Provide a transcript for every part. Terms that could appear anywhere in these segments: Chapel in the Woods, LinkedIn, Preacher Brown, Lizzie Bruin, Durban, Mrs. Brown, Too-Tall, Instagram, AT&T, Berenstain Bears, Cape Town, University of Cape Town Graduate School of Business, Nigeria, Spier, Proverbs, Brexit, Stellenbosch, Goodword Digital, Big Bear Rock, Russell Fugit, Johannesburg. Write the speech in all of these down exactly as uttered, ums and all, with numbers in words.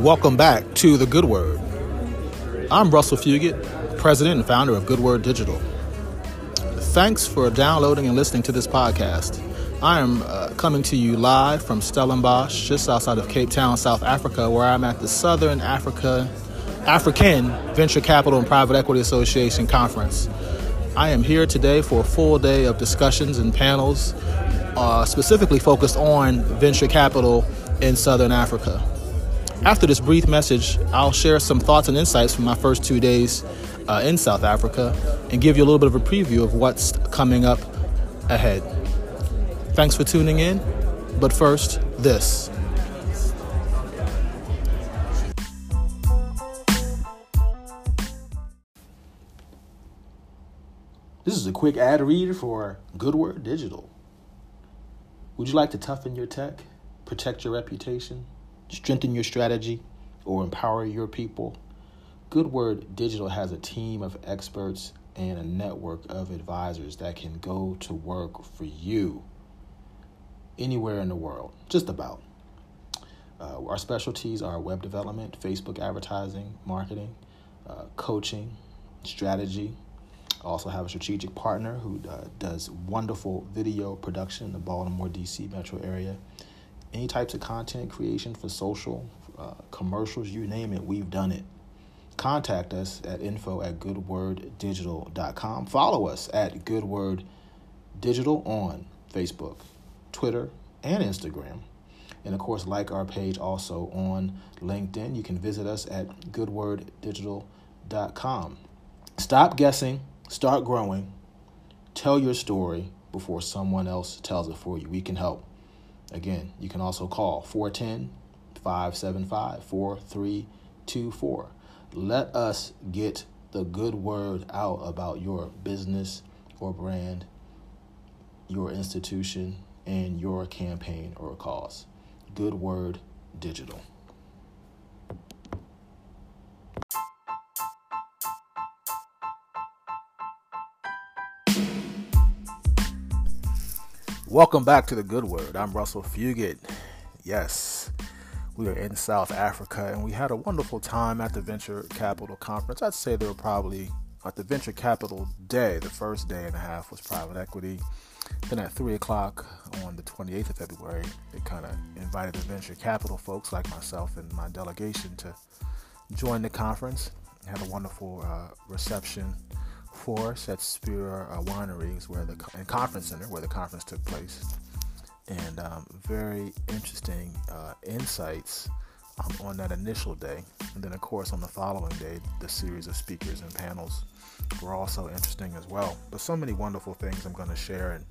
Welcome back to the Good Word. I'm Russell Fugit, president and founder of Goodword Digital. Thanks for downloading and listening to this podcast. I am uh, coming to you live from Stellenbosch, just outside of Cape Town, South Africa, where I'm at the Southern Africa African Venture Capital and Private Equity Association Conference. I am here today for a full day of discussions and panels uh, specifically focused on venture capital in Southern Africa. After this brief message, I'll share some thoughts and insights from my first two days uh, in South Africa and give you a little bit of a preview of what's coming up ahead. Thanks for tuning in, but first, this. This is a quick ad read for Goodword Digital. Would you like to toughen your tech, protect your reputation, strengthen your strategy, or empower your people? Goodword Digital has a team of experts and a network of advisors that can go to work for you anywhere in the world, just about. Uh, our specialties are web development, Facebook advertising, marketing, uh, coaching, strategy. I also have a strategic partner who uh, does wonderful video production in the Baltimore, D C metro area. Any types of content creation for social, uh, commercials, you name it, we've done it. Contact us at info at goodword digital dot com. Follow us at Goodword Digital on Facebook, Twitter, and Instagram. And, of course, like our page also on LinkedIn. You can visit us at goodword digital dot com. Stop guessing. Start growing. Tell your story before someone else tells it for you. We can help. Again, you can also call four one zero, five seven five, four three two four. Let us get the good word out about your business or brand, your institution, and your campaign or cause. Good Word Digital. Welcome back to the Good Word. I'm Russell Fugit. Yes, we are in South Africa, and we had a wonderful time at the Venture Capital Conference. I'd say there were probably, at the Venture Capital Day, the first day and a half was private equity. Then at three o'clock on the twenty-eighth of February, it kind of invited the venture capital folks like myself and my delegation to join the conference. It had a wonderful uh, reception for us at Spier uh, wineries where the and conference center where the conference took place, and um, very interesting uh, insights um, on that initial day, and then of course on the following day the series of speakers and panels were also interesting as well. But so many wonderful things I'm going to share and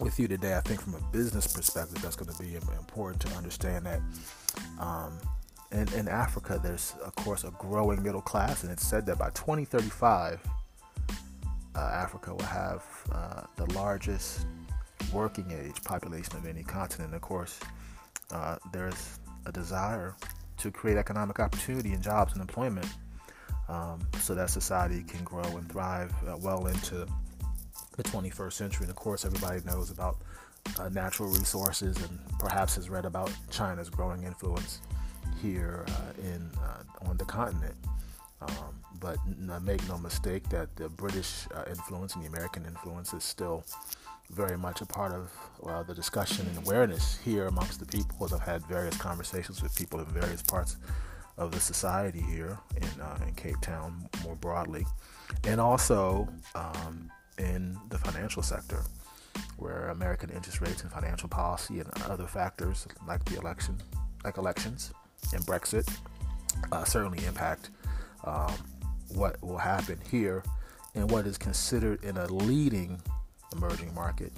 with you today. I think from a business perspective that's going to be important to understand that um, in, in Africa there's of course a growing middle class, and it's said that by twenty thirty-five Uh, Africa will have uh, the largest working age population of any continent. Of course, uh, there's a desire to create economic opportunity and jobs and employment um, so that society can grow and thrive uh, well into the twenty-first century. And of course, everybody knows about uh, natural resources and perhaps has read about China's growing influence here uh, in uh, on the continent. Um, but make no mistake that the British uh, influence and the American influence is still very much a part of uh, the discussion and awareness here amongst the people. As I've had various conversations with people in various parts of the society here in, uh, in Cape Town more broadly, and also um, in the financial sector, where American interest rates and financial policy and other factors like the election, like elections and Brexit uh, certainly impact Um, what will happen here and what is considered in a leading emerging market,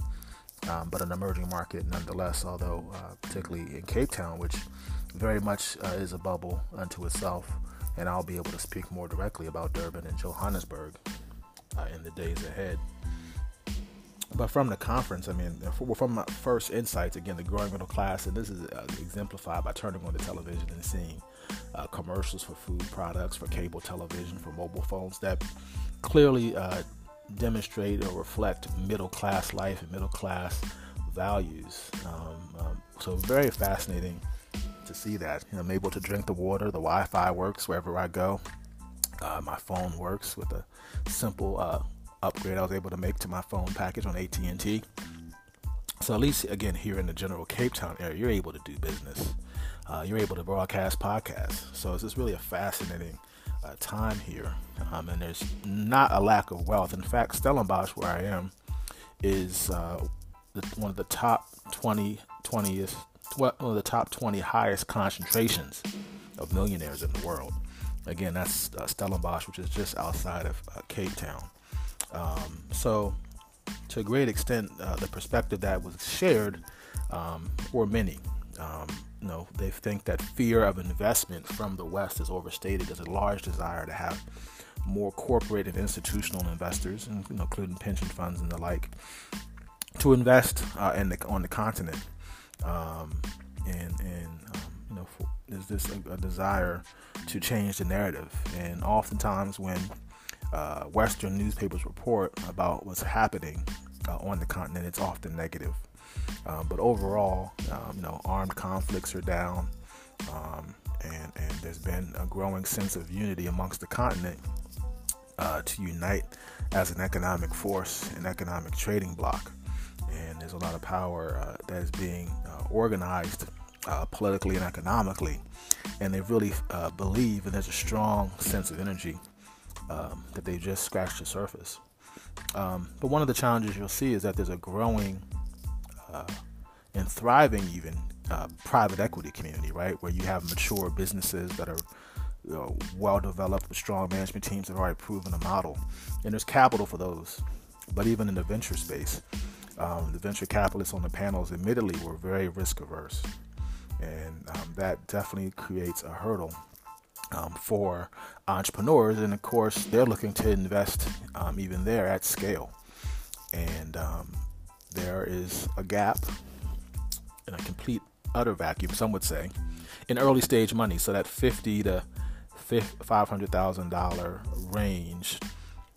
um, but an emerging market nonetheless, although uh, particularly in Cape Town, which very much uh, is a bubble unto itself. And I'll be able to speak more directly about Durban and Johannesburg uh, in the days ahead. But from the conference, I mean, from my first insights, again, the growing middle class, and this is uh, exemplified by turning on the television and seeing uh, commercials for food products, for cable television, for mobile phones that clearly uh, demonstrate or reflect middle class life and middle class values. Um, um, so very fascinating to to see that. You know, I'm able to drink the water. The Wi-Fi works wherever I go. Uh, my phone works with a simple uh, upgrade I was able to make to my phone package on A T and T. So at least, again, here in the general Cape Town area, you're able to do business. Uh, you're able to broadcast podcasts. So it's just really a fascinating uh, time here. Um, and there's not a lack of wealth. In fact, Stellenbosch, where I am, is uh, the, one of the top twenty, twentieth, tw- one of the top twenty highest concentrations of millionaires in the world. Again, that's uh, Stellenbosch, which is just outside of uh, Cape Town. Um, so to a great extent, uh, the perspective that was shared, um, or many, um, you know, they think that fear of investment from the West is overstated. There's a large desire to have more corporate and institutional investors, and, you know, including pension funds and the like, to invest uh, in the, on the continent. Um, and, and um, you know, for, there's this a, a desire to change the narrative. And oftentimes when uh, Western newspapers report about what's happening uh, on the continent, it's often negative. Uh, but overall, um, you know, armed conflicts are down, um, and, and there's been a growing sense of unity amongst the continent uh, to unite as an economic force, an economic trading bloc. And there's a lot of power uh, that is being uh, organized uh, politically and economically. And they really uh, believe, and there's a strong sense of energy um, that they just scratched the surface. Um, but one of the challenges you'll see is that there's a growing uh, and thriving even uh, private equity community, right? Where you have mature businesses that are, you know, well-developed with strong management teams that have already proven a model. And there's capital for those. But even in the venture space, Um, the venture capitalists on the panels admittedly were very risk averse, and um, that definitely creates a hurdle um, for entrepreneurs. And of course, they're looking to invest um, even there at scale, and um, there is a gap and a complete utter vacuum, some would say, in early stage money. So that fifty to five hundred thousand dollar range,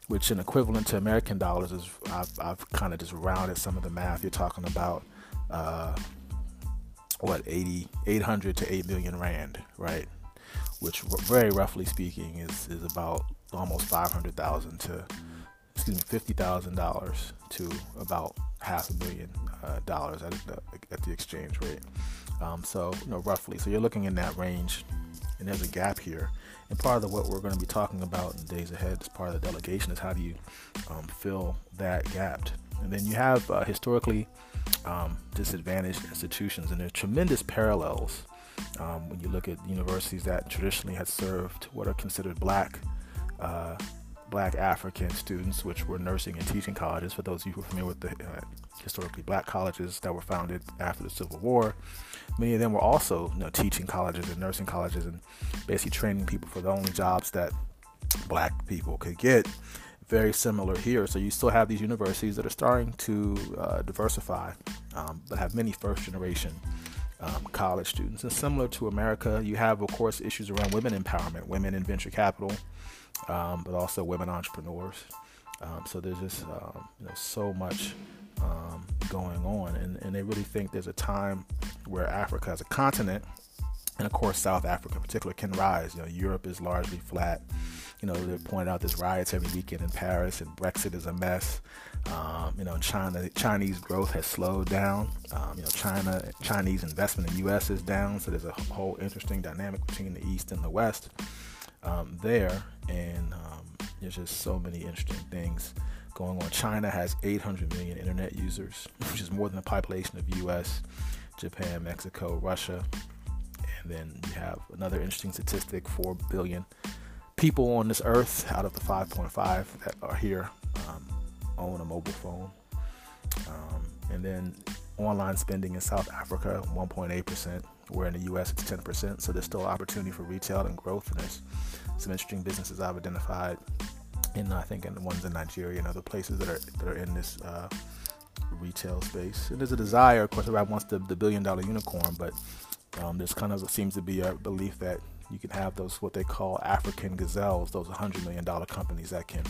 which in equivalent to American dollars is, I've, I've kind of just rounded some of the math. You're talking about, uh, what, eighty, eight hundred to eight million Rand, right? Which very roughly speaking is, is about almost five hundred thousand to, excuse me, fifty thousand dollars to about half a million uh, dollars at the, at the exchange rate. Um, so, you know, roughly, so you're looking in that range. And there's a gap here. And part of the, what we're going to be talking about in the days ahead as part of the delegation is how do you um, fill that gap. And then you have uh, historically um, disadvantaged institutions. And there are tremendous parallels um, when you look at universities that traditionally had served what are considered black uh, black African students, which were nursing and teaching colleges. For those of you who are familiar with the uh, historically black colleges that were founded after the Civil War, many of them were also, you know, teaching colleges and nursing colleges and basically training people for the only jobs that black people could get. Very similar here. So you still have these universities that are starting to uh, diversify, um, but have many first generation um, college students. And similar to America, you have, of course, issues around women empowerment, women in venture capital, um, but also women entrepreneurs. Um, so there's just um, you know, so much Um, going on, and, and they really think there's a time where Africa as a continent, and of course South Africa in particular, can rise. You know, Europe is largely flat. You know, they're pointing out there's riots every weekend in Paris, and Brexit is a mess. Um, you know, China Chinese growth has slowed down. Um, you know, China Chinese investment in the U S is down. So there's a whole interesting dynamic between the East and the West um, there, and um, there's just so many interesting things going on. China has eight hundred million internet users, which is more than the population of the U S, Japan, Mexico, Russia. And then you have another interesting statistic, four billion people on this earth out of the five point five that are here um, own a mobile phone. Um, and then online spending in South Africa, one point eight percent, where in the U S it's ten percent. So there's still opportunity for retail and growth. And there's some interesting businesses I've identified, and I think in the ones in Nigeria and other places that are that are in this uh, retail space. And there's a desire, of course, everybody wants the, the billion-dollar unicorn, but um, there's kind of seems to be a belief that you can have those, what they call African gazelles, those one hundred million dollars companies that can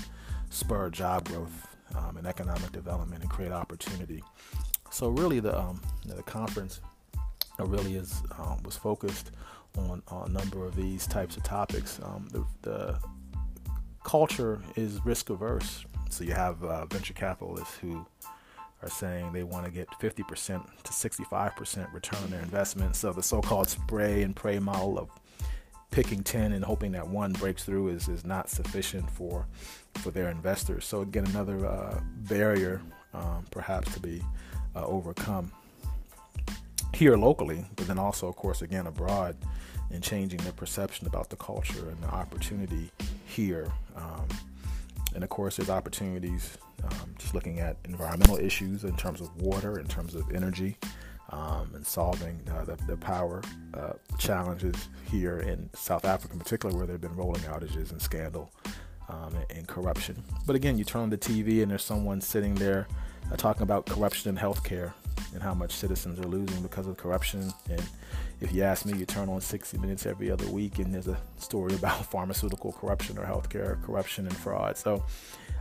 spur job growth um, and economic development and create opportunity. So really, the um, you know, the conference really is um, was focused on, on a number of these types of topics. Um, the, the culture is risk averse, so you have uh, venture capitalists who are saying they want to get fifty percent to sixty-five percent return on their investment. So the so-called spray and pray model of picking ten and hoping that one breaks through is, is not sufficient for for their investors. So again, another uh, barrier um, perhaps to be uh, overcome here locally, but then also, of course, again, abroad, and changing their perception about the culture and the opportunity here. Um, and of course, there's opportunities um, just looking at environmental issues in terms of water, in terms of energy, Um, and solving uh, the, the power uh, challenges here in South Africa in particular, where there have been rolling outages and scandal um, and, and corruption. But again, you turn on the T V and there's someone sitting there uh, talking about corruption in healthcare and how much citizens are losing because of corruption. And if you ask me, you turn on sixty minutes every other week and there's a story about pharmaceutical corruption or healthcare corruption and fraud. So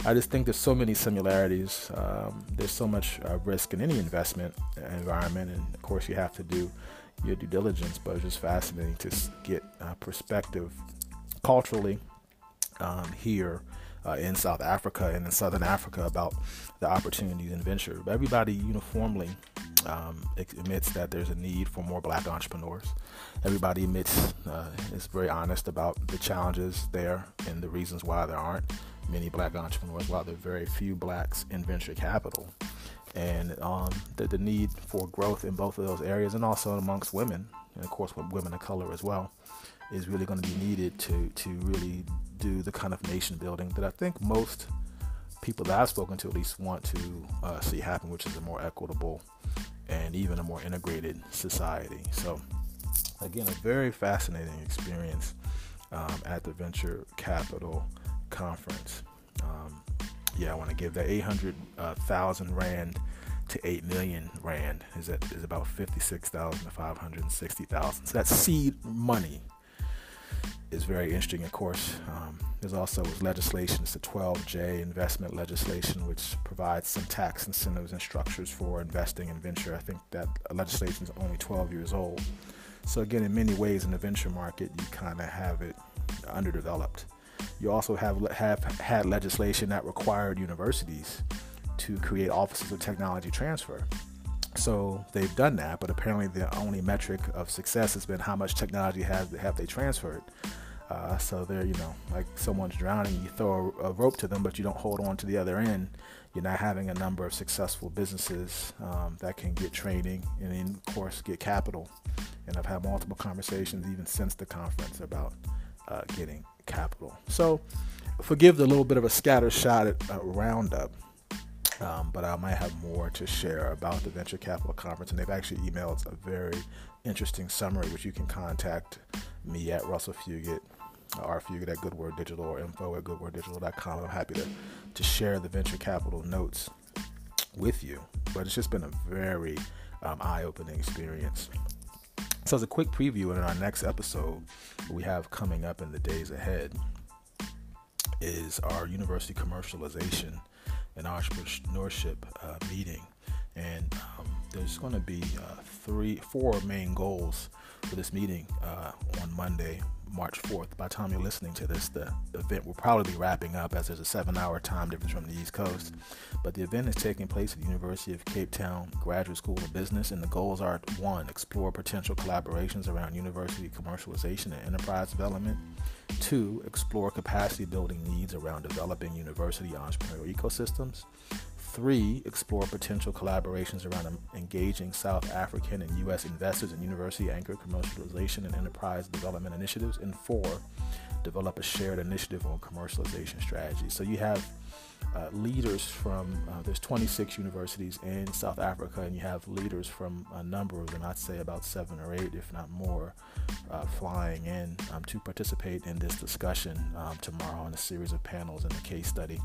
I just think there's so many similarities. Um, there's so much uh, risk in any investment environment, and of course you have to do your due diligence, but it's just fascinating to get uh, perspective culturally um, here uh, in South Africa and in Southern Africa about the opportunities in venture. But everybody uniformly um, admits that there's a need for more black entrepreneurs. Everybody admits, uh, is very honest about the challenges there and the reasons why there aren't many black entrepreneurs, while there are very few blacks in venture capital, and um, the, the need for growth in both of those areas, and also amongst women, and of course with women of color as well, is really going to be needed to to really do the kind of nation building that I think most people that I've spoken to at least want to uh, see happen, which is a more equitable and even a more integrated society. So again, a very fascinating experience um, at the venture capital conference. Um, yeah, I want to give that eight hundred thousand uh, rand to eight million rand is that is about fifty-six thousand to five hundred sixty thousand. So that seed money is very interesting. Of course, um, there's also legislation. It's the twelve J investment legislation, which provides some tax incentives and structures for investing in venture. I think that legislation is only twelve years old. So again, in many ways in the venture market, you kind of have it underdeveloped. You also have, have had legislation that required universities to create offices of technology transfer. So they've done that, but apparently the only metric of success has been how much technology has have they transferred. Uh, so they're, you know, like someone's drowning, you throw a, a rope to them, but you don't hold on to the other end. You're not having a number of successful businesses um, that can get training and then, of course, get capital. And I've had multiple conversations even since the conference about uh, getting capital. So forgive the little bit of a scatter shot at a roundup, um, but I might have more to share about the Venture Capital Conference, and they've actually emailed a very interesting summary, which you can contact me at Russell Fugit, or Fugit at Goodword Digital, or info at goodword digital dot com. I'm happy to, to share the venture capital notes with you, but it's just been a very um, eye-opening experience. So as a quick preview, in our next episode we have coming up in the days ahead is our University Commercialization and Entrepreneurship uh, meeting. And um, there's going to be uh, three, four main goals for this meeting uh, on Monday, March fourth. By the time you're listening to this, the event will probably be wrapping up as there's a seven-hour time difference from the East Coast. But the event is taking place at the University of Cape Town Graduate School of Business, and the goals are, one, explore potential collaborations around university commercialization and enterprise development. Two, explore capacity-building needs around developing university entrepreneurial ecosystems. Three, explore potential collaborations around engaging South African and U S investors in university-anchored commercialization and enterprise development initiatives. And four, develop a shared initiative on commercialization strategy. So you have uh, leaders from, uh, there's twenty-six universities in South Africa, and you have leaders from a number of them, I'd say about seven or eight, if not more, uh, flying in um, to participate in this discussion um, tomorrow in a series of panels and a case study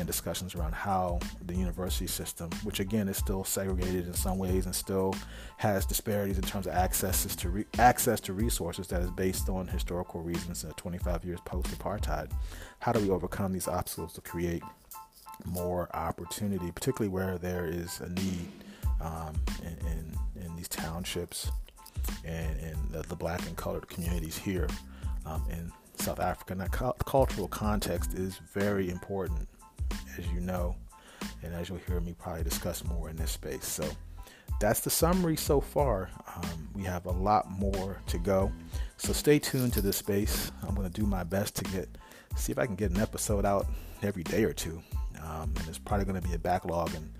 and discussions around how the university system, which again is still segregated in some ways and still has disparities in terms of access to re- access to resources that is based on historical reasons uh, twenty-five years post-apartheid, how do we overcome these obstacles to create more opportunity, particularly where there is a need um, in, in, in these townships and, and the, the black and colored communities here um, in South Africa. And that cu- cultural context is very important, as you know, and as you'll hear me probably discuss more in this space. So that's the summary so far. Um, we have a lot more to go. So stay tuned to this space. I'm going to do my best to get, see if I can get an episode out every day or two. Um, and there's probably going to be a backlog and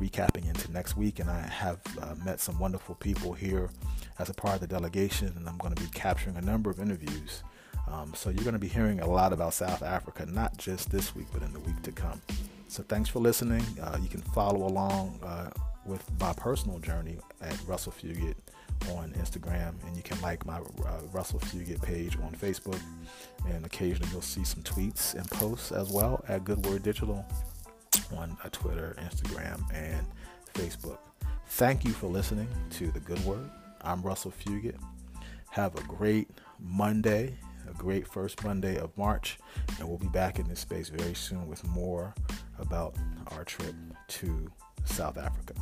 recapping into next week. And I have uh, met some wonderful people here as a part of the delegation, and I'm going to be capturing a number of interviews. Um, so you're going to be hearing a lot about South Africa, not just this week, but in the week to come. So thanks for listening. Uh, you can follow along uh, with my personal journey at Russell Fugit on Instagram, and you can like my uh, Russell Fugit page on Facebook, and occasionally you'll see some tweets and posts as well at Goodword Digital on uh, Twitter, Instagram, and Facebook. Thank you for listening to The Good Word. I'm Russell Fugit. Have a great Monday, a great first Monday of March, and we'll be back in this space very soon with more about our trip to South Africa.